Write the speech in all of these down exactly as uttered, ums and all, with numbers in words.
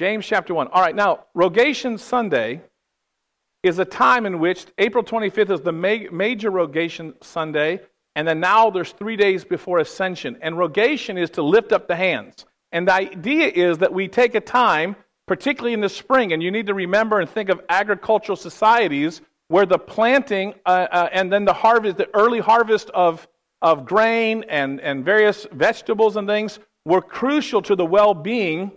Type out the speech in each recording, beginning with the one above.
James chapter one. All right, now, Rogation Sunday is a time in which April twenty-fifth is the ma- major Rogation Sunday, and then now there's three days before Ascension. And Rogation is to lift up the hands. And the idea is that we take a time, particularly in the spring, and you need to remember and think of agricultural societies where the planting uh, uh, and then the harvest, the early harvest of, of grain and, and various vegetables and things were crucial to the well-being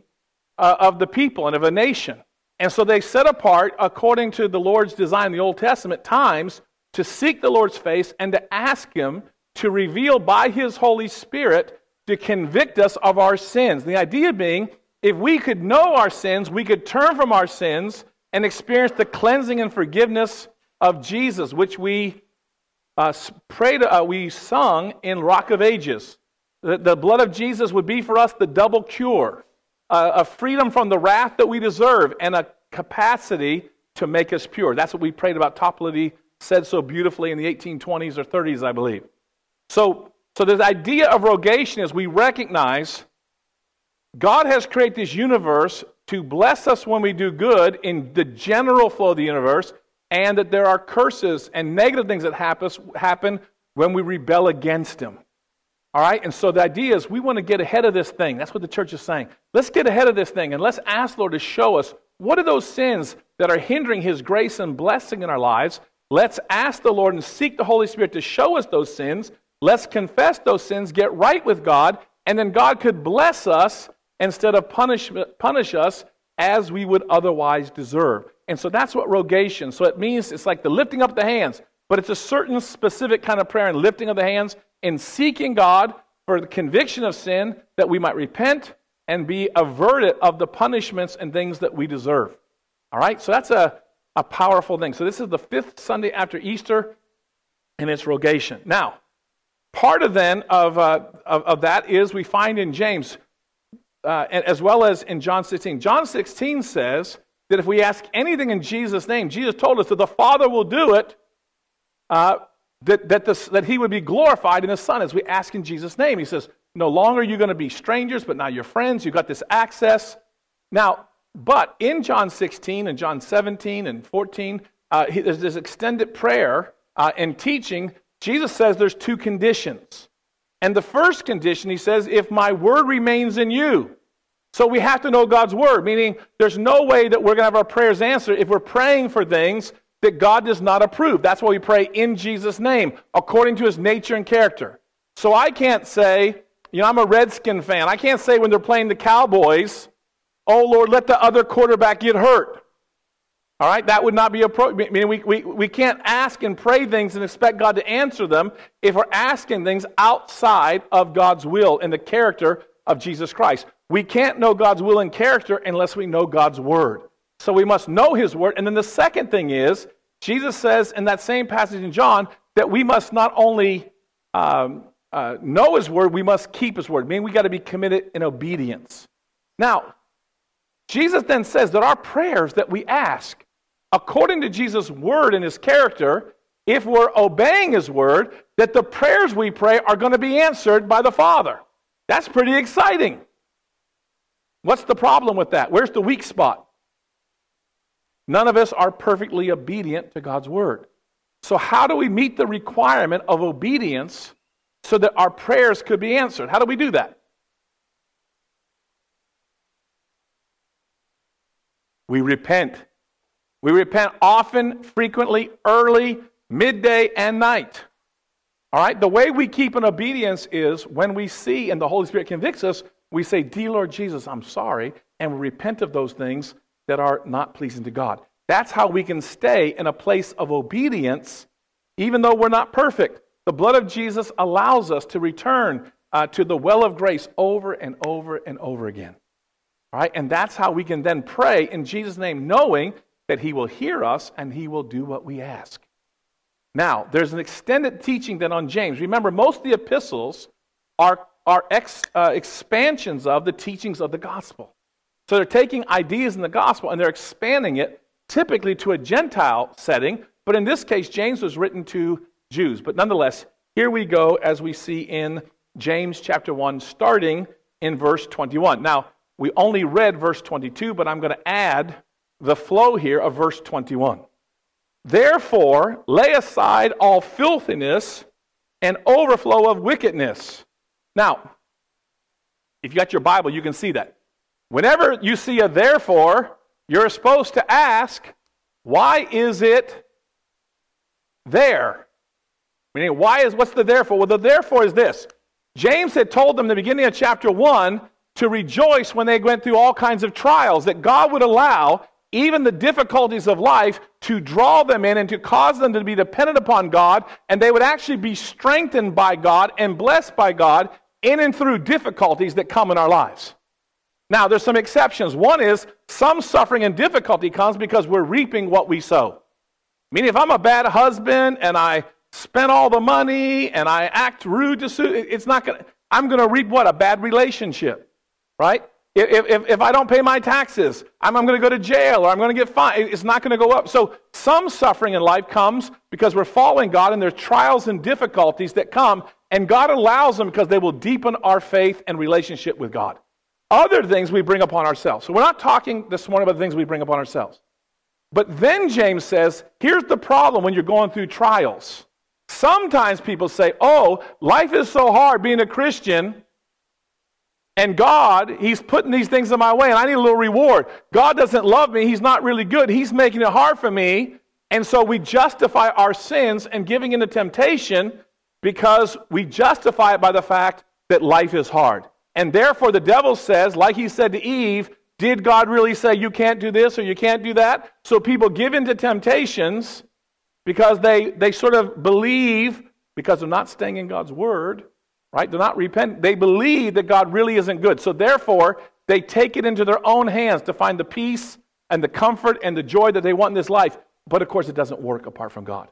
uh, of the people and of a nation. And so they set apart, according to the Lord's design in the Old Testament, times to seek the Lord's face and to ask Him to reveal by His Holy Spirit to convict us of our sins. The idea being, if we could know our sins, we could turn from our sins and experience the cleansing and forgiveness of Jesus, which we uh, prayed, uh, we sung in Rock of Ages. The, the blood of Jesus would be for us the double cure, uh, a freedom from the wrath that we deserve, and a capacity to make us pure. That's what we prayed about. Toplady said so beautifully in the eighteen twenties or thirties, I believe. So, so this idea of rogation is we recognize God has created this universe to bless us when we do good in the general flow of the universe, and that there are curses and negative things that happen when we rebel against Him. All right? And so the idea is we want to get ahead of this thing. That's what the church is saying. Let's get ahead of this thing, and let's ask the Lord to show us what are those sins that are hindering His grace and blessing in our lives. Let's ask the Lord and seek the Holy Spirit to show us those sins. Let's confess those sins, get right with God, and then God could bless us instead of punish, punish us as we would otherwise deserve. And so that's what rogation. So it means it's like the lifting up the hands, but it's a certain specific kind of prayer and lifting of the hands and seeking God for the conviction of sin that we might repent and be averted of the punishments and things that we deserve. All right? So that's a, a powerful thing. So this is the fifth Sunday after Easter, and it's rogation. Now, part of then of, uh, of, of that is we find in James, Uh, as well as in John sixteen. John sixteen says that if we ask anything in Jesus' name, Jesus told us that the Father will do it, uh, that, that, this, that He would be glorified in His Son as we ask in Jesus' name. He says, no longer are you going to be strangers, but now you're friends. You've got this access. Now, but in John sixteen and John seventeen and fourteen, uh, there's this extended prayer uh, and teaching. Jesus says there's two conditions. And the first condition, He says, if my word remains in you. So we have to know God's word, meaning there's no way that we're going to have our prayers answered if we're praying for things that God does not approve. That's why we pray in Jesus' name, according to His nature and character. So I can't say, you know, I'm a Redskin fan. I can't say when they're playing the Cowboys, oh, Lord, let the other quarterback get hurt. All right, that would not be appropriate. Meaning, we, we, we can't ask and pray things and expect God to answer them if we're asking things outside of God's will and the character of Jesus Christ. We can't know God's will and character unless we know God's word. So we must know His word. And then the second thing is, Jesus says in that same passage in John that we must not only um, uh, know His word, we must keep His word. Meaning, we got to be committed in obedience. Now, Jesus then says that our prayers that we ask, according to Jesus' word and His character, if we're obeying His word, that the prayers we pray are going to be answered by the Father. That's pretty exciting. What's the problem with that? Where's the weak spot? None of us are perfectly obedient to God's word. So how do we meet the requirement of obedience so that our prayers could be answered? How do we do that? We repent. We repent often, frequently, early, midday, and night. All right? The way we keep in obedience is when we see and the Holy Spirit convicts us, we say, Dear Lord Jesus, I'm sorry, and we repent of those things that are not pleasing to God. That's how we can stay in a place of obedience, even though we're not perfect. The blood of Jesus allows us to return uh, to the well of grace over and over and over again. All right? And that's how we can then pray in Jesus' name, knowing that He will hear us and He will do what we ask. Now, there's an extended teaching then on James. Remember, most of the epistles are, are ex, uh, expansions of the teachings of the gospel. So they're taking ideas in the gospel and they're expanding it typically to a Gentile setting. But in this case, James was written to Jews. But nonetheless, here we go as we see in James chapter one, starting in verse twenty-one. Now, We only read verse twenty-two, but I'm going to add the flow here of verse twenty-one. Therefore, lay aside all filthiness and overflow of wickedness. Now, if you got your Bible, you can see that. Whenever you see a therefore, you're supposed to ask, why is it there? Meaning, why is, what's the therefore? Well, the therefore is this. James had told them in the beginning of chapter one to rejoice when they went through all kinds of trials, that God would allow even the difficulties of life to draw them in and to cause them to be dependent upon God, and they would actually be strengthened by God and blessed by God in and through difficulties that come in our lives. Now, there's some exceptions. One is some suffering and difficulty comes because we're reaping what we sow. Meaning, if I'm a bad husband and I spend all the money and I act rude to Susie, it's not going. I'm going to reap what? A bad relationship, right? If, if, if I don't pay my taxes, I'm, I'm going to go to jail or I'm going to get fined. It's not going to go up. So some suffering in life comes because we're following God and there's trials and difficulties that come, and God allows them because they will deepen our faith and relationship with God. Other things we bring upon ourselves. So we're not talking this morning about the things we bring upon ourselves. But then James says, here's the problem when you're going through trials. Sometimes people say, oh, life is so hard being a Christian. And God, he's putting these things in my way, and I need a little reward. God doesn't love me. He's not really good. He's making it hard for me. And so we justify our sins and giving into temptation because we justify it by the fact that life is hard. And therefore the devil says, like he said to Eve, did God really say you can't do this or you can't do that? So people give into temptations because they, they sort of believe, because they're not staying in God's word, right? They're not repentant. They believe that God really isn't good. So therefore, they take it into their own hands to find the peace and the comfort and the joy that they want in this life. But of course, it doesn't work apart from God.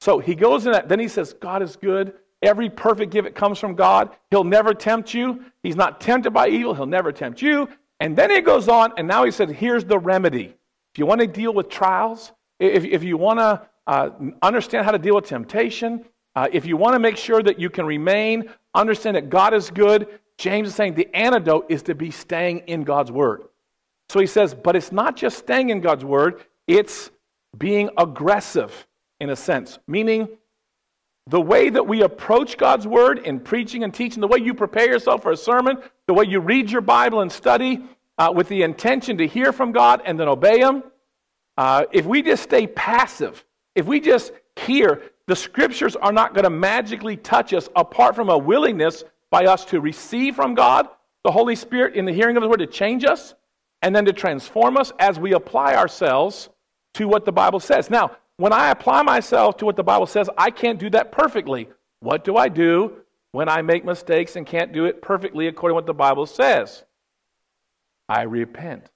So he goes in that. Then he says, God is good. Every perfect gift comes from God. He'll never tempt you. He's not tempted by evil. He'll never tempt you. And then he goes on, and now he says, here's the remedy. If you want to deal with trials, if, if you want to uh, understand how to deal with temptation, Uh, if you want to make sure that you can remain, understand that God is good, James is saying the antidote is to be staying in God's word. So he says, but it's not just staying in God's word, it's being aggressive in a sense. Meaning, the way that we approach God's word in preaching and teaching, the way you prepare yourself for a sermon, the way you read your Bible and study uh, with the intention to hear from God and then obey Him. Uh, if we just stay passive, if we just hear, the scriptures are not going to magically touch us apart from a willingness by us to receive from God, the Holy Spirit in the hearing of His word to change us and then to transform us as we apply ourselves to what the Bible says. Now, when I apply myself to what the Bible says, I can't do that perfectly. What do I do when I make mistakes and can't do it perfectly according to what the Bible says? I repent.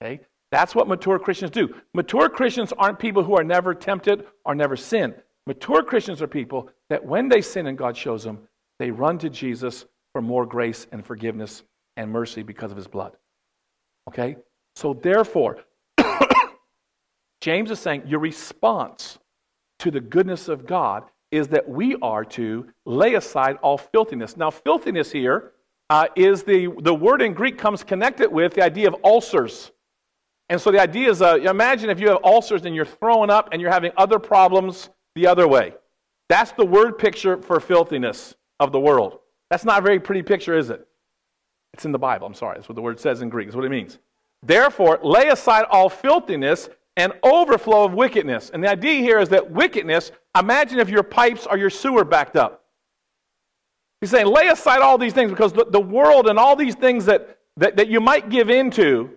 Okay? That's what mature Christians do. Mature Christians aren't people who are never tempted or never sin. Mature Christians are people that when they sin and God shows them, they run to Jesus for more grace and forgiveness and mercy because of His blood. Okay? So therefore, James is saying your response to the goodness of God is that we are to lay aside all filthiness. Now, filthiness here uh, is the, the word in Greek comes connected with the idea of ulcers. And so the idea is, uh, imagine if you have ulcers and you're throwing up and you're having other problems the other way. That's the word picture for filthiness of the world. That's not a very pretty picture, is it? It's in the Bible. I'm sorry. That's what the word says in Greek. That's what it means. Therefore, lay aside all filthiness and overflow of wickedness. And the idea here is that wickedness, imagine if your pipes or your sewer backed up. He's saying, lay aside all these things because the, the world and all these things that, that, that you might give into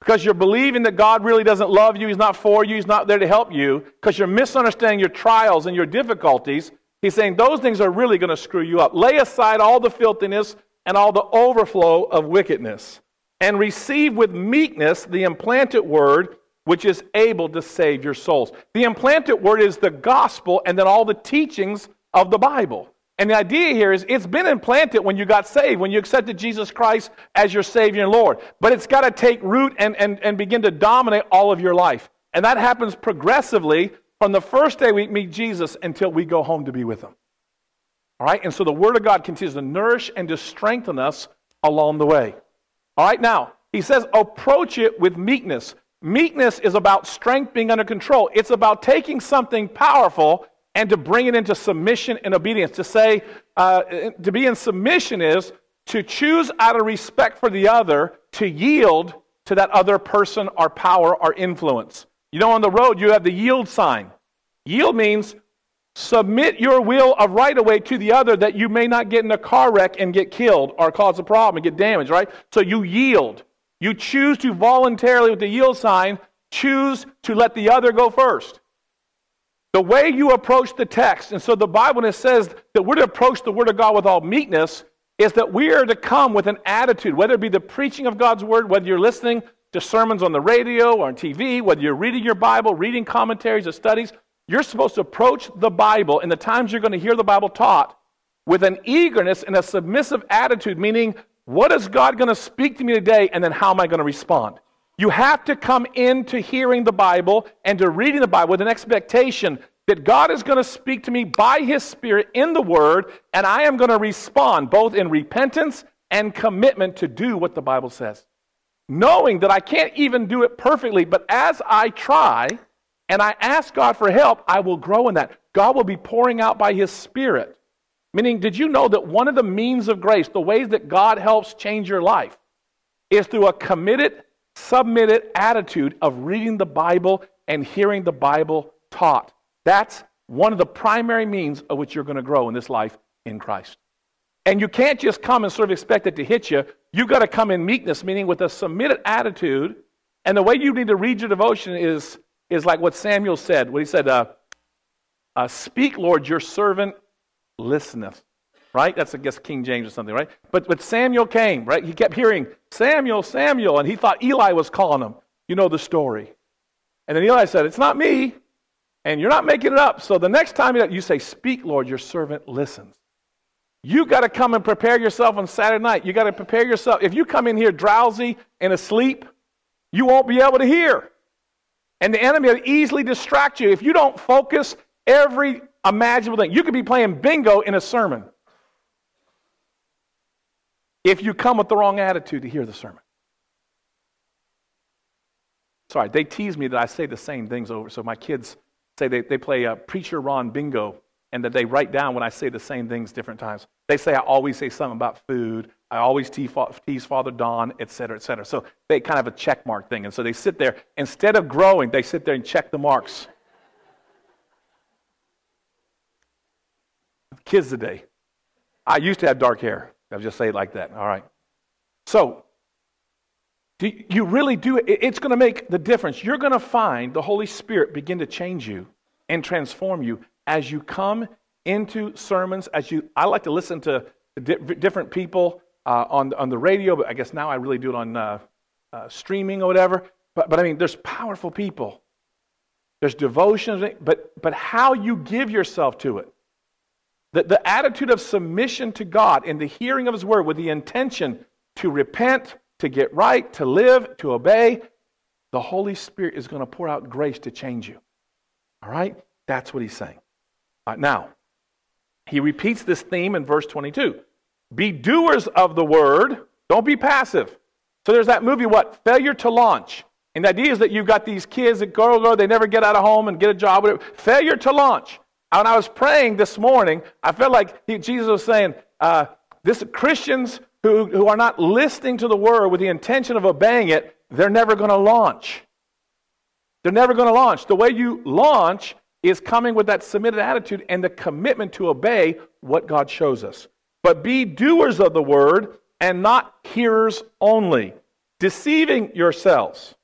because you're believing that God really doesn't love you, He's not for you, He's not there to help you, because you're misunderstanding your trials and your difficulties, He's saying those things are really going to screw you up. Lay aside all the filthiness and all the overflow of wickedness, and receive with meekness the implanted word, which is able to save your souls. The implanted word is the gospel and then all the teachings of the Bible. And the idea here is it's been implanted when you got saved, when you accepted Jesus Christ as your Savior and Lord. But it's got to take root and, and, and begin to dominate all of your life. And that happens progressively from the first day we meet Jesus until we go home to be with Him. All right? And so the Word of God continues to nourish and to strengthen us along the way. All right, now, he says approach it with meekness. Meekness is about strength being under control. It's about taking something powerful and to bring it into submission and obedience. To say, uh, to be in submission is to choose out of respect for the other to yield to that other person or power or influence. You know, on the road, you have the yield sign. Yield means submit your will of right away to the other that you may not get in a car wreck and get killed or cause a problem and get damaged, right? So you yield. You choose to voluntarily, with the yield sign, choose to let the other go first. The way you approach the text, and so the Bible, when it says that we're to approach the Word of God with all meekness, is that we are to come with an attitude, whether it be the preaching of God's Word, whether you're listening to sermons on the radio or on T V, whether you're reading your Bible, reading commentaries or studies, you're supposed to approach the Bible in the times you're going to hear the Bible taught with an eagerness and a submissive attitude, meaning, what is God going to speak to me today, and then how am I going to respond? You have to come into hearing the Bible and to reading the Bible with an expectation that God is going to speak to me by His Spirit in the Word, and I am going to respond both in repentance and commitment to do what the Bible says. Knowing that I can't even do it perfectly, but as I try and I ask God for help, I will grow in that. God will be pouring out by His Spirit. Meaning, did you know that one of the means of grace, the ways that God helps change your life, is through a committed, submitted attitude of reading the Bible and hearing the Bible taught? That's one of the primary means of which you're going to grow in this life in Christ. And you can't just come and sort of expect it to hit you. You've got to come in meekness, meaning with a submitted attitude. And the way you need to read your devotion is, is like what Samuel said. What he said, uh, uh, speak, Lord, your servant listeneth, right? That's, I guess, King James or something, right? But but Samuel came, right? He kept hearing, Samuel, Samuel, and he thought Eli was calling him. You know the story. And then Eli said, it's not me, and you're not making it up. So the next time you say, speak, Lord, your servant listens. You got to come and prepare yourself on Saturday night. You got to prepare yourself. If you come in here drowsy and asleep, you won't be able to hear. And the enemy will easily distract you. If you don't focus every imaginable thing. You could be playing bingo in a sermon if you come with the wrong attitude to hear the sermon. Sorry, they tease me that I say the same things over. So my kids say they, they play uh, Preacher Ron Bingo, and that they write down when I say the same things different times. They say I always say something about food. I always tease Father Don, et cetera, et cetera. So they kind of have a check mark thing. And so they sit there. Instead of growing, they sit there and check the marks. Kids today. I used to have dark hair. I'll just say it like that. All right. So, do you really do it? It's going to make the difference. You're going to find the Holy Spirit begin to change you and transform you as you come into sermons. As you, I like to listen to di- different people uh, on on the radio, but I guess now I really do it on uh, uh, streaming or whatever. But but I mean, there's powerful people. There's devotions, but but how you give yourself to it. The, the attitude of submission to God and the hearing of His Word with the intention to repent, to get right, to live, to obey, the Holy Spirit is going to pour out grace to change you. All right? That's what he's saying. All right, now, he repeats this theme in verse twenty-two. Be doers of the Word. Don't be passive. So there's that movie, what? Failure to Launch. And the idea is that you've got these kids that go, go, they never get out of home and get a job. Whatever. Failure to launch. When I was praying this morning, I felt like he, Jesus was saying, uh, this Christians who, who are not listening to the Word with the intention of obeying it, they're never going to launch. They're never going to launch. The way you launch is coming with that submitted attitude and the commitment to obey what God shows us. But be doers of the Word and not hearers only, deceiving yourselves.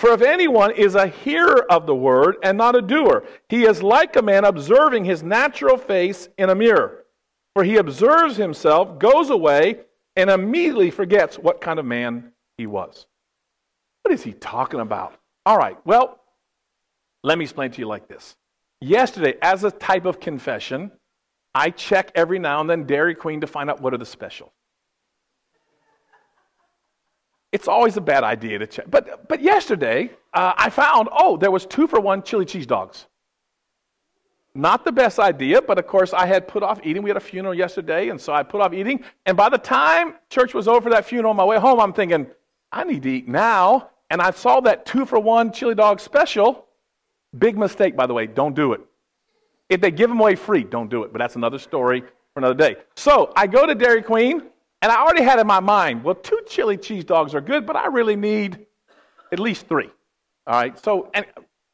For if anyone is a hearer of the Word and not a doer, he is like a man observing his natural face in a mirror. For he observes himself, goes away, and immediately forgets what kind of man he was. What is he talking about? All right, well, let me explain to you like this. Yesterday, as a type of confession, I check every now and then Dairy Queen to find out what are the specials. It's always a bad idea to check. But but yesterday, uh, I found, oh, there was two for one chili cheese dogs. Not the best idea, but of course I had put off eating. We had a funeral yesterday, and so I put off eating. And by the time church was over for that funeral, on my way home, I'm thinking, I need to eat now. And I saw that two-for-one chili dog special. Big mistake, by the way. Don't do it. If they give them away free, don't do it. But that's another story for another day. So I go to Dairy Queen, and I already had in my mind, well, two chili cheese dogs are good, but I really need at least three. All right, so and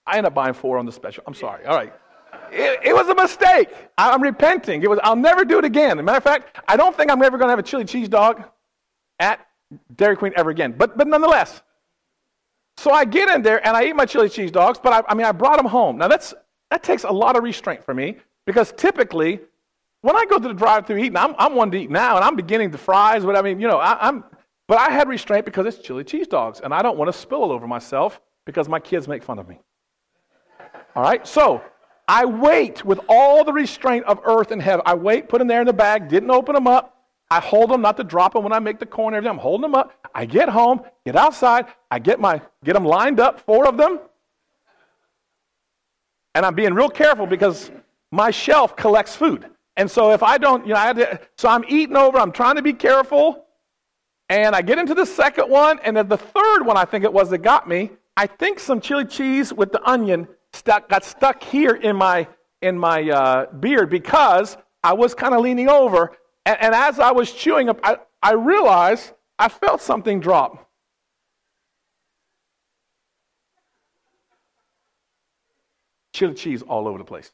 I end up buying four on the special. I'm sorry. All right. It, it was a mistake. I'm repenting. It was. I'll never do it again. As a matter of fact, I don't think I'm ever going to have a chili cheese dog at Dairy Queen ever again. But but nonetheless, so I get in there and I eat my chili cheese dogs. But I, I mean, I brought them home. Now that's that takes a lot of restraint for me, because typically when I go to the drive-thru eating, I'm I'm one to eat now, and I'm beginning the fries. But I mean, you know, I, I'm. But I had restraint because it's chili cheese dogs, and I don't want to spill all over myself because my kids make fun of me. All right, so. I wait with all the restraint of earth and heaven. I wait, put them there in the bag, didn't open them up. I hold them, not to drop them when I make the corn and everything. I'm holding them up. I get home, get outside. I get my get them lined up, four of them. And I'm being real careful because my shelf collects food. And so if I don't, you know, I had to, so I'm eating over. I'm trying to be careful. And I get into the second one. And then the third one, I think it was, that got me. I think some chili cheese with the onion Stuck, got stuck here in my in my uh, beard because I was kind of leaning over, and, and as I was chewing up, I, I realized I felt something drop. Chili cheese all over the place.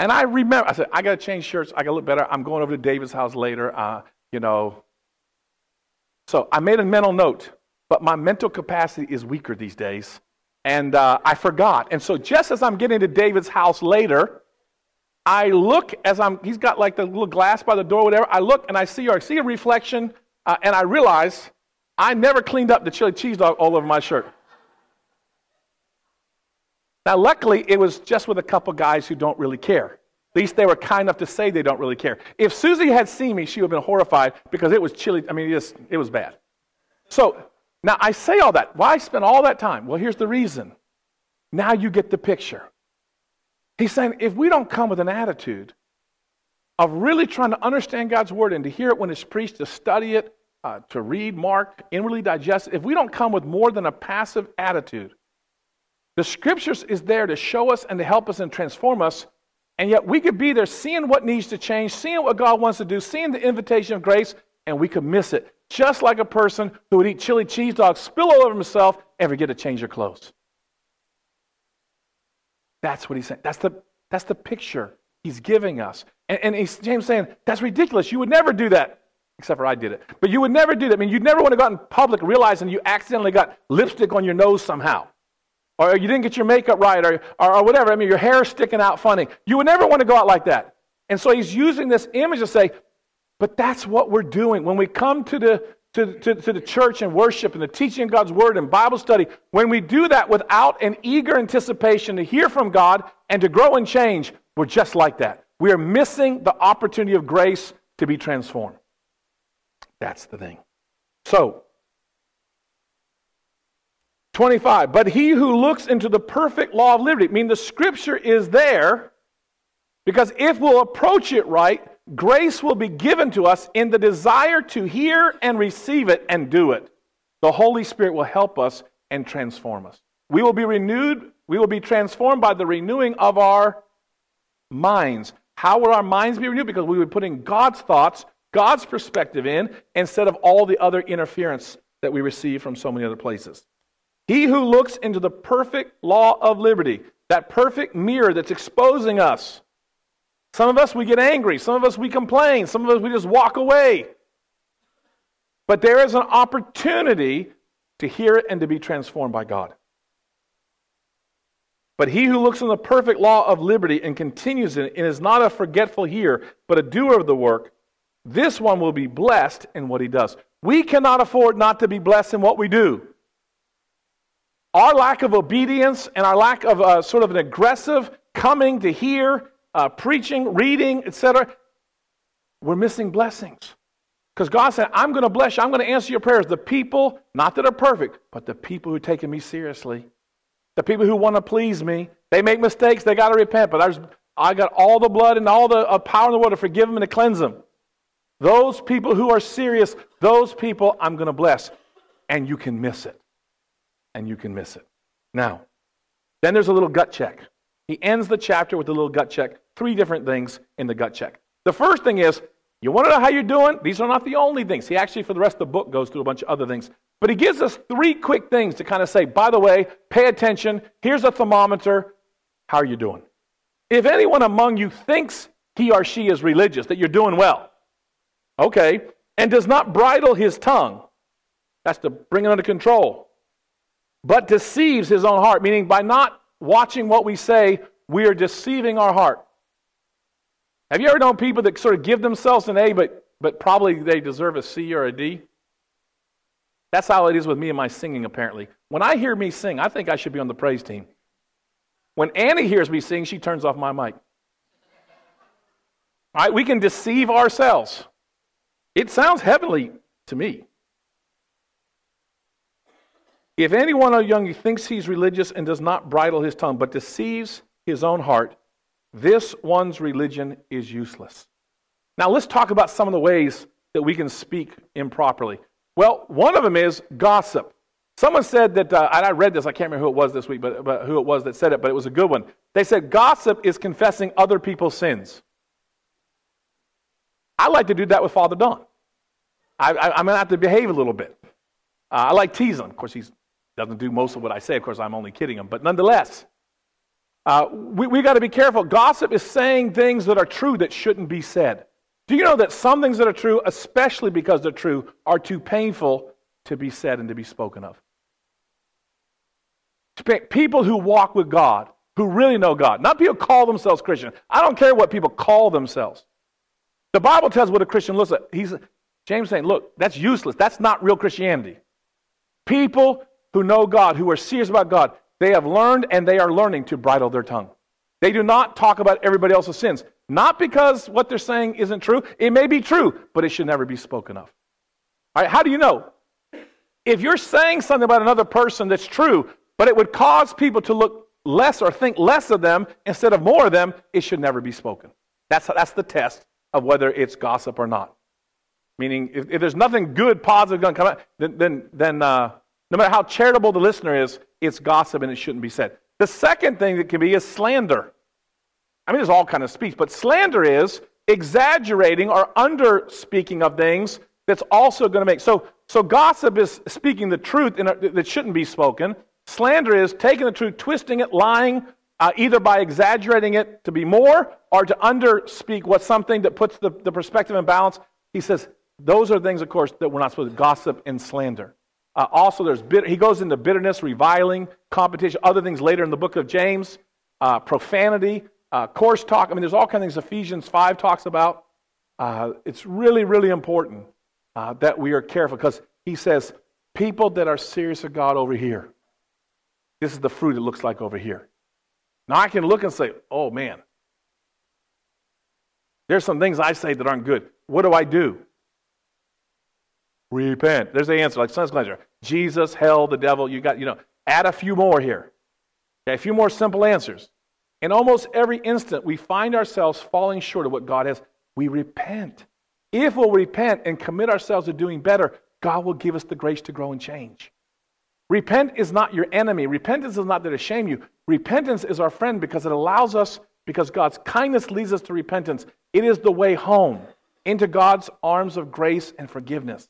And I remember, I said, I got to change shirts. I got to look better. I'm going over to David's house later, uh, you know. So I made a mental note, but my mental capacity is weaker these days. And uh, I forgot. And so just as I'm getting to David's house later, I look as I'm, he's got like the little glass by the door, whatever. I look and I see, or I see a reflection, uh, and I realize I never cleaned up the chili cheese dog all over my shirt. Now, luckily, it was just with a couple guys who don't really care. At least they were kind enough to say they don't really care. If Susie had seen me, she would have been horrified because it was chili. I mean, it, just, it was bad. So, now, I say all that. Why spend all that time? Well, here's the reason. Now you get the picture. He's saying if we don't come with an attitude of really trying to understand God's Word and to hear it when it's preached, to study it, uh, to read, mark, inwardly digest it, if we don't come with more than a passive attitude, the Scriptures is there to show us and to help us and transform us, and yet we could be there seeing what needs to change, seeing what God wants to do, seeing the invitation of grace, and we could miss it. Just like a person who would eat chili cheese dogs, spill all over himself, and forget to change your clothes. That's what he's saying. That's the, that's the picture he's giving us. And, and he's, James saying, that's ridiculous. You would never do that. Except for I did it. But you would never do that. I mean, you'd never want to go out in public realizing you accidentally got lipstick on your nose somehow. Or you didn't get your makeup right, or, or, or whatever. I mean, your hair's sticking out funny. You would never want to go out like that. And so he's using this image to say, but that's what we're doing. When we come to the to, to, to the church and worship and the teaching of God's Word and Bible study, when we do that without an eager anticipation to hear from God and to grow and change, we're just like that. We are missing the opportunity of grace to be transformed. That's the thing. So, twenty-five, but he who looks into the perfect law of liberty, I mean, the Scripture is there because if we'll approach it right, grace will be given to us in the desire to hear and receive it and do it. The Holy Spirit will help us and transform us. We will be renewed. We will be transformed by the renewing of our minds. How will our minds be renewed? Because we will be putting God's thoughts, God's perspective in, instead of all the other interference that we receive from so many other places. He who looks into the perfect law of liberty, that perfect mirror that's exposing us. Some of us, we get angry. Some of us, we complain. Some of us, we just walk away. But there is an opportunity to hear it and to be transformed by God. But he who looks on the perfect law of liberty and continues in it and is not a forgetful hearer, but a doer of the work, this one will be blessed in what he does. We cannot afford not to be blessed in what we do. Our lack of obedience and our lack of uh, sort of an aggressive coming to hear, Uh, preaching, reading, et cetera, we're missing blessings. Because God said, I'm going to bless you. I'm going to answer your prayers. The people, not that are perfect, but the people who are taking me seriously. the people who want to please me, they make mistakes, they got to repent. But I, just, I got all the blood and all the uh, power in the world to forgive them and to cleanse them. Those people who are serious, those people I'm going to bless. And you can miss it. And you can miss it. Now, then there's a little gut check. He ends the chapter with a little gut check. Three different things in the gut check. The first thing is, you want to know how you're doing? These are not the only things. He actually, for the rest of the book, goes through a bunch of other things. But he gives us three quick things to kind of say, by the way, pay attention. Here's a thermometer. How are you doing? If anyone among you thinks he or she is religious, that you're doing well, okay, and does not bridle his tongue, that's to bring it under control, but deceives his own heart, meaning by not watching what we say, we are deceiving our heart. Have you ever known people that sort of give themselves an A, but but probably they deserve a C or a D? That's how it is with me and my singing, apparently. When I hear me sing, I think I should be on the praise team. When Annie hears me sing, she turns off my mic. All right, we can deceive ourselves. It sounds heavenly to me. If anyone among you thinks he's religious and does not bridle his tongue, but deceives his own heart, this one's religion is useless. Now let's talk about some of the ways that we can speak improperly. Well, one of them is gossip. Someone said that, uh, and I read this, I can't remember who it was this week, but, but who it was that said it, but it was a good one. They said gossip is confessing other people's sins. I like to do that with Father Don. I, I, I'm going to have to behave a little bit. Uh, I like teasing him. Of course, he's doesn't do most of what I say. Of course, I'm only kidding him. But nonetheless, uh, we we got to be careful. Gossip is saying things that are true that shouldn't be said. Do you know that some things that are true, especially because they're true, are too painful to be said and to be spoken of? People who walk with God, who really know God, not people who call themselves Christian. I don't care what people call themselves. The Bible tells what a Christian looks like. He's James saying, look, that's useless. That's not real Christianity. People who know God, who are serious about God, they have learned and they are learning to bridle their tongue. They do not talk about everybody else's sins. Not because what they're saying isn't true. It may be true, but it should never be spoken of. All right, how do you know? If you're saying something about another person that's true, but it would cause people to look less or think less of them instead of more of them, it should never be spoken. That's, that's the test of whether it's gossip or not. Meaning, if, if there's nothing good, positive going to come out, then, then, then uh, no matter how charitable the listener is, it's gossip and it shouldn't be said. The second thing that can be is slander. I mean, there's all kinds of speech, but slander is exaggerating or under-speaking of things that's also going to make... So so gossip is speaking the truth in a, that shouldn't be spoken. Slander is taking the truth, twisting it, lying, uh, either by exaggerating it to be more or to under-speak what's something that puts the, the perspective in balance. He says, those are things, of course, that we're not supposed to gossip and slander. Uh, also, there's bitter, he goes into bitterness, reviling, competition, other things later in the book of James, uh, profanity, Uh, coarse talk. I mean, there's all kinds of things Ephesians five talks about. Uh, it's really, really important uh, that we are careful because he says, people that are serious of God over here, this is the fruit it looks like over here. Now, I can look and say, oh, man, there's some things I say that aren't good. What do I do? Repent. There's the answer, like sun's cleanser. Jesus, hell, the devil, you got, you know, add a few more here. Okay, a few more simple answers. In almost every instant, we find ourselves falling short of what God has. We repent. If we'll repent and commit ourselves to doing better, God will give us the grace to grow and change. Repent is not your enemy. Repentance is not there to shame you. Repentance is our friend because it allows us, because God's kindness leads us to repentance. It is the way home into God's arms of grace and forgiveness.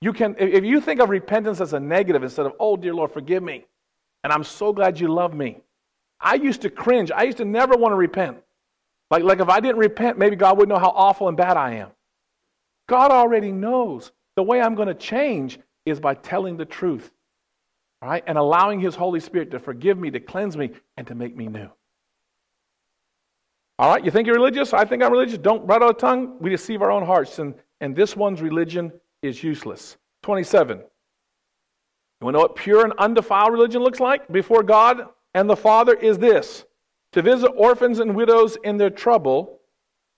You can, if you think of repentance as a negative instead of, oh, dear Lord, forgive me, and I'm so glad you love me. I used to cringe. I used to never want to repent. Like, like if I didn't repent, maybe God wouldn't know how awful and bad I am. God already knows. The way I'm going to change is by telling the truth, all right, and allowing His Holy Spirit to forgive me, to cleanse me, and to make me new. All right, you think you're religious? I think I'm religious. Don't bridle the tongue. We deceive our own hearts, and, and this one's religion is useless. twenty-seven. You want to know what pure and undefiled religion looks like before God and the Father is this, to visit orphans and widows in their trouble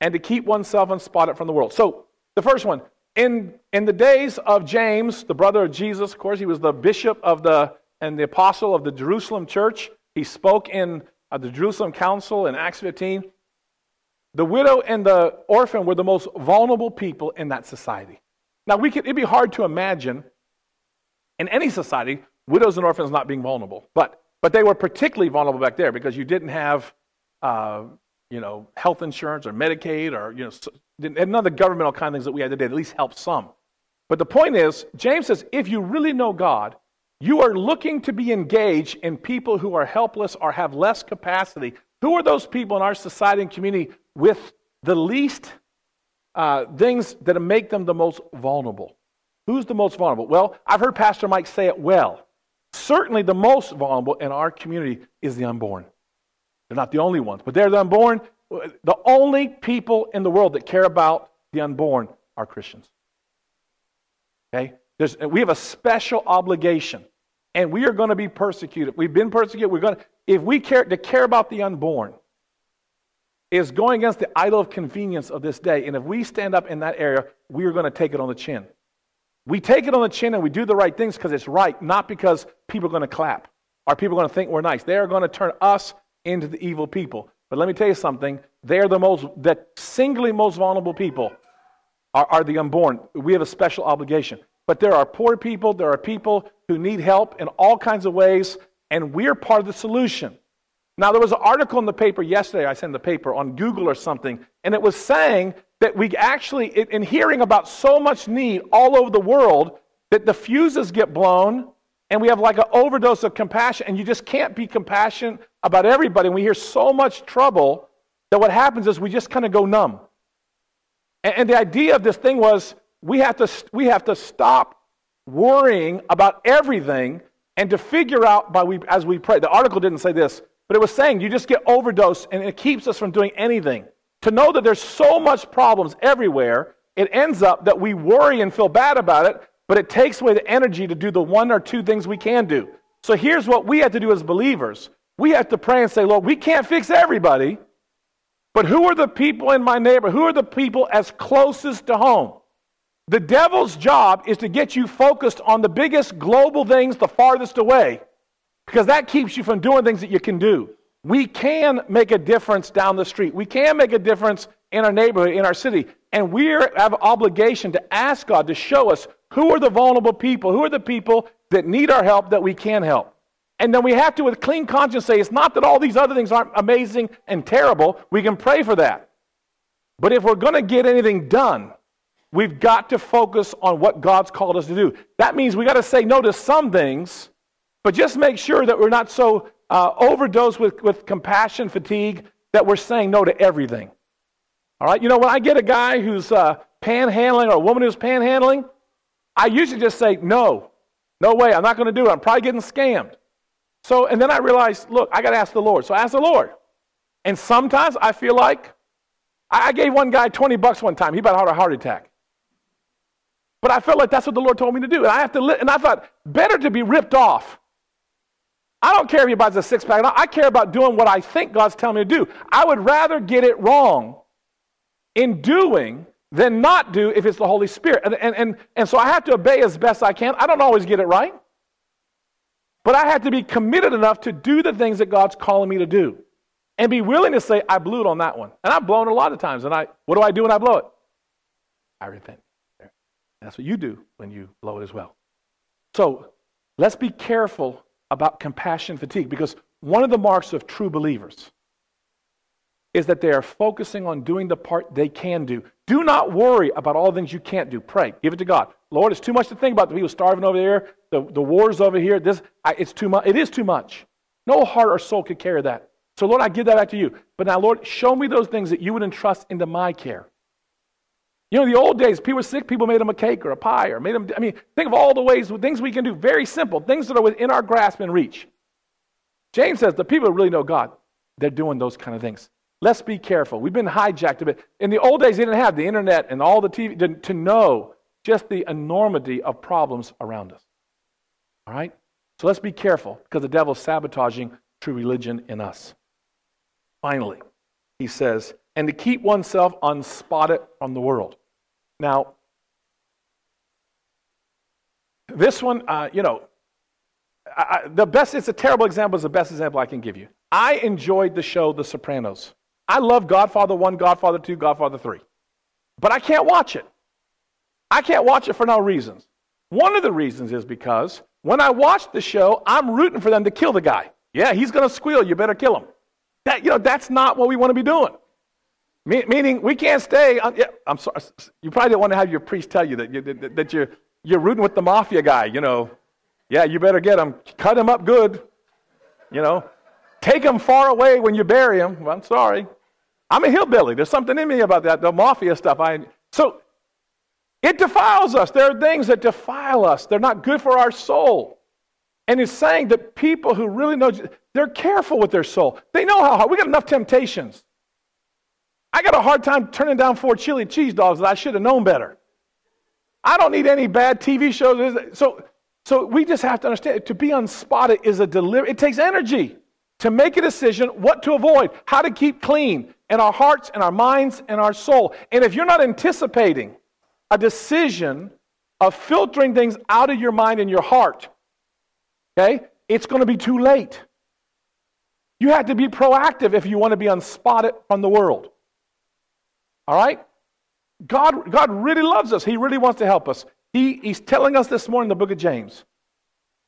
and to keep oneself unspotted from the world. So, the first one, in, in the days of James, the brother of Jesus, of course, he was the bishop of the and the apostle of the Jerusalem church. He spoke in uh, the Jerusalem council in Acts fifteen. The widow and the orphan were the most vulnerable people in that society. Now, we could, it'd be hard to imagine in any society widows and orphans not being vulnerable, but but they were particularly vulnerable back there because you didn't have, uh, you know, health insurance or Medicaid or you know, none of the governmental kind of things that we had today. At least help some. But the point is, James says, if you really know God, you are looking to be engaged in people who are helpless or have less capacity. Who are those people in our society and community with the least uh, things that make them the most vulnerable? Who's the most vulnerable? Well, I've heard Pastor Mike say it well. Certainly the most vulnerable in our community is the unborn. They're not the only ones, but they're the unborn. The only people in the world that care about the unborn are Christians. Okay? There's, we have a special obligation, and we are going to be persecuted. We've been persecuted. We're going to, if we care to care about the unborn, is going against the idol of convenience of this day. And if we stand up in that area, we are going to take it on the chin. We take it on the chin and we do the right things because it's right, not because people are going to clap or people are going to think we're nice. They are going to turn us into the evil people. But let me tell you something. They are the most, the singly most vulnerable people are, are the unborn. We have a special obligation. But there are poor people. There are people who need help in all kinds of ways. And we're part of the solution. Now, there was an article in the paper yesterday. I sent the paper on Google or something. And it was saying that we actually, in hearing about so much need all over the world, that the fuses get blown and we have like an overdose of compassion, and you just can't be compassionate about everybody. And we hear so much trouble that what happens is we just kind of go numb. And, and the idea of this thing was we have to we have to stop worrying about everything and to figure out by we as we pray. The article didn't say this, but it was saying you just get overdosed and it keeps us from doing anything. To know that there's so much problems everywhere, it ends up that we worry and feel bad about it, but it takes away the energy to do the one or two things we can do. So here's what we have to do as believers. We have to pray and say, Lord, we can't fix everybody, but who are the people in my neighborhood? Who are the people as closest to home? The devil's job is to get you focused on the biggest global things the farthest away, because that keeps you from doing things that you can do. We can make a difference down the street. We can make a difference in our neighborhood, in our city. And we have an obligation to ask God to show us who are the vulnerable people, who are the people that need our help that we can help. And then we have to, with clean conscience, say it's not that all these other things aren't amazing and terrible. We can pray for that. But if we're going to get anything done, we've got to focus on what God's called us to do. That means we've got to say no to some things, but just make sure that we're not so Uh, overdose with, with compassion fatigue that we're saying no to everything. All right, you know, when I get a guy who's uh, panhandling or a woman who's panhandling, I usually just say, no, no way, I'm not going to do it. I'm probably getting scammed. So, and then I realized, look, I got to ask the Lord. So I asked the Lord. And sometimes I feel like, I, I gave one guy twenty bucks one time. He about had a heart attack. But I felt like that's what the Lord told me to do. And I have to, li- and I thought, better to be ripped off. I don't care if he buys a six-pack. I care about doing what I think God's telling me to do. I would rather get it wrong in doing than not do if it's the Holy Spirit. And, and, and, and so I have to obey as best I can. I don't always get it right. But I have to be committed enough to do the things that God's calling me to do and be willing to say, I blew it on that one. And I've blown it a lot of times. And I, what do I do when I blow it? I repent. That's what you do when you blow it as well. So let's be careful about compassion fatigue, because one of the marks of true believers is that they are focusing on doing the part they can do. Do not worry about all the things you can't do. Pray. Give it to God. Lord, it's too much to think about. The people starving over there, the, the wars over here. This, I, it's too much. It is too much. No heart or soul could carry that. So Lord, I give that back to you. But now, Lord, show me those things that you would entrust into my care. You know, in the old days, people were sick, people made them a cake or a pie or made them, I mean, think of all the ways, things we can do, very simple, things that are within our grasp and reach. James says the people who really know God, they're doing those kind of things. Let's be careful. We've been hijacked a bit. In the old days, they didn't have the internet and all the T V to, to know just the enormity of problems around us. All right? So let's be careful, because the devil's sabotaging true religion in us. Finally, he says, and to keep oneself unspotted from the world. Now, this one, uh, you know, I, I, the best, it's a terrible example, it's the best example I can give you. I enjoyed the show The Sopranos. I love Godfather one, Godfather two, Godfather three. But I can't watch it. I can't watch it for no reasons. One of the reasons is because when I watch the show, I'm rooting for them to kill the guy. Yeah, he's going to squeal. You better kill him. That, you know, that's not what we want to be doing. Me- meaning, we can't stay. On, yeah, I'm sorry. You probably didn't want to have your priest tell you that, you, that, that you're, you're rooting with the mafia guy, you know. Yeah, you better get him. Cut him up good, you know. Take him far away when you bury him. Well, I'm sorry. I'm a hillbilly. There's something in me about that, the mafia stuff. I So it defiles us. There are things that defile us. They're not good for our soul. And it's saying that people who really know, they're careful with their soul. They know how hard. We got enough temptations. I got a hard time turning down four chili cheese dogs that I should have known better. I don't need any bad T V shows. So, so we just have to understand, to be unspotted is a deliver. It takes energy to make a decision what to avoid, how to keep clean in our hearts and our minds and our soul. And if you're not anticipating a decision of filtering things out of your mind and your heart, okay, it's going to be too late. You have to be proactive if you want to be unspotted from the world. All right? God, God really loves us. He really wants to help us. He, he's telling us this morning in the book of James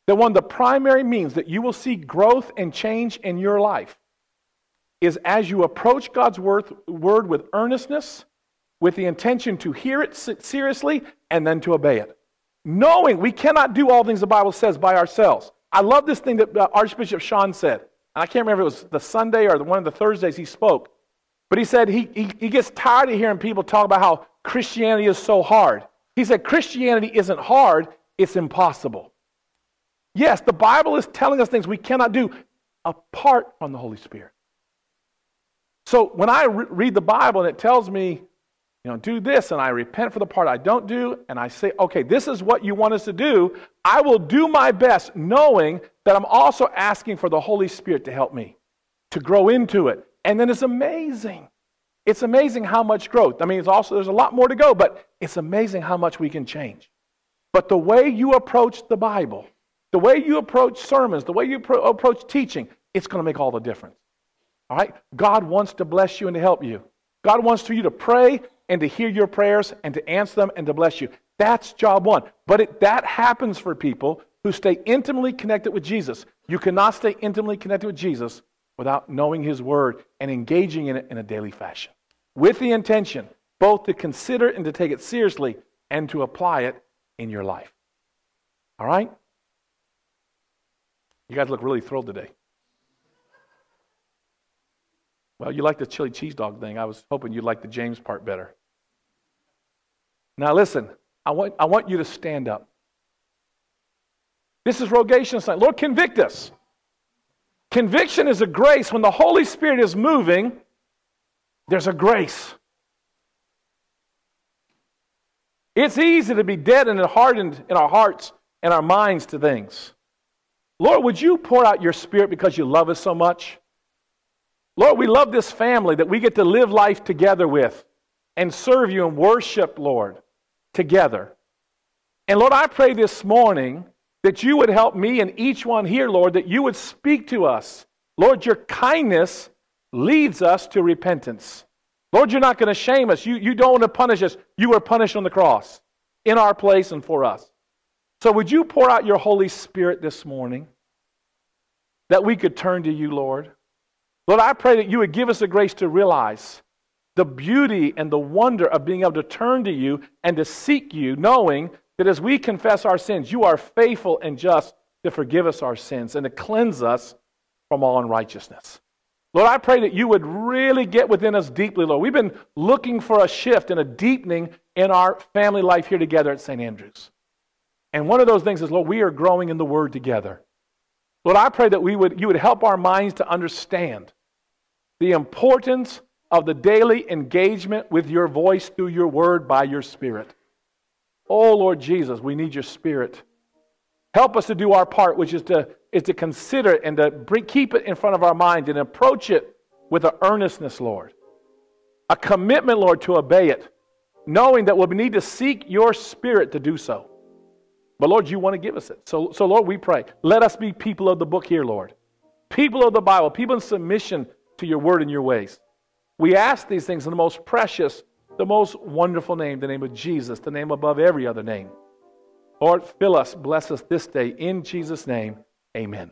that one of the primary means that you will see growth and change in your life is as you approach God's word with earnestness, with the intention to hear it seriously, and then to obey it. Knowing we cannot do all things the Bible says by ourselves. I love this thing that Archbishop Sean said. And I can't remember if it was the Sunday or one of the Thursdays he spoke. But he said he, he, he gets tired of hearing people talk about how Christianity is so hard. He said Christianity isn't hard, it's impossible. Yes, the Bible is telling us things we cannot do apart from the Holy Spirit. So when I re- read the Bible and it tells me, you know, do this, and I repent for the part I don't do, and I say, okay, this is what you want us to do, I will do my best knowing that I'm also asking for the Holy Spirit to help me, to grow into it. And then it's amazing. It's amazing how much growth. I mean, it's also there's a lot more to go, but it's amazing how much we can change. But the way you approach the Bible, the way you approach sermons, the way you pro- approach teaching, it's going to make all the difference. All right? God wants to bless you and to help you. God wants for you to pray and to hear your prayers and to answer them and to bless you. That's job one. But it, that happens for people who stay intimately connected with Jesus. You cannot stay intimately connected with Jesus without knowing His Word and engaging in it in a daily fashion, with the intention both to consider and to take it seriously and to apply it in your life. All right? You guys look really thrilled today. Well, you like the chili cheese dog thing. I was hoping you'd like the James part better. Now listen, I want I want you to stand up. This is Rogation Sunday. Lord, convict us. Conviction is a grace. When the Holy Spirit is moving, there's a grace. It's easy to be dead and hardened in our hearts and our minds to things. Lord, would you pour out your Spirit because you love us so much? Lord, we love this family that we get to live life together with and serve you and worship, Lord, together. And Lord, I pray this morning that you would help me and each one here, Lord, that you would speak to us. Lord, your kindness leads us to repentance. Lord, you're not going to shame us. You, you don't want to punish us. You were punished on the cross in our place and for us. So would you pour out your Holy Spirit this morning that we could turn to you, Lord? Lord, I pray that you would give us the grace to realize the beauty and the wonder of being able to turn to you and to seek you, knowing that as we confess our sins, you are faithful and just to forgive us our sins and to cleanse us from all unrighteousness. Lord, I pray that you would really get within us deeply, Lord. We've been looking for a shift and a deepening in our family life here together at Saint Andrews. And one of those things is, Lord, we are growing in the Word together. Lord, I pray that we would you would help our minds to understand the importance of the daily engagement with your voice through your word by your Spirit. Oh, Lord Jesus, we need your Spirit. Help us to do our part, which is to, is to consider it and to bring, keep it in front of our mind and approach it with an earnestness, Lord. A commitment, Lord, to obey it, knowing that we'll need to seek your Spirit to do so. But Lord, you want to give us it. So, so Lord, we pray. Let us be people of the book here, Lord. People of the Bible. People in submission to your word and your ways. We ask these things in the most precious, the most wonderful name, the name of Jesus, the name above every other name. Lord, fill us, bless us this day. In Jesus' name, amen.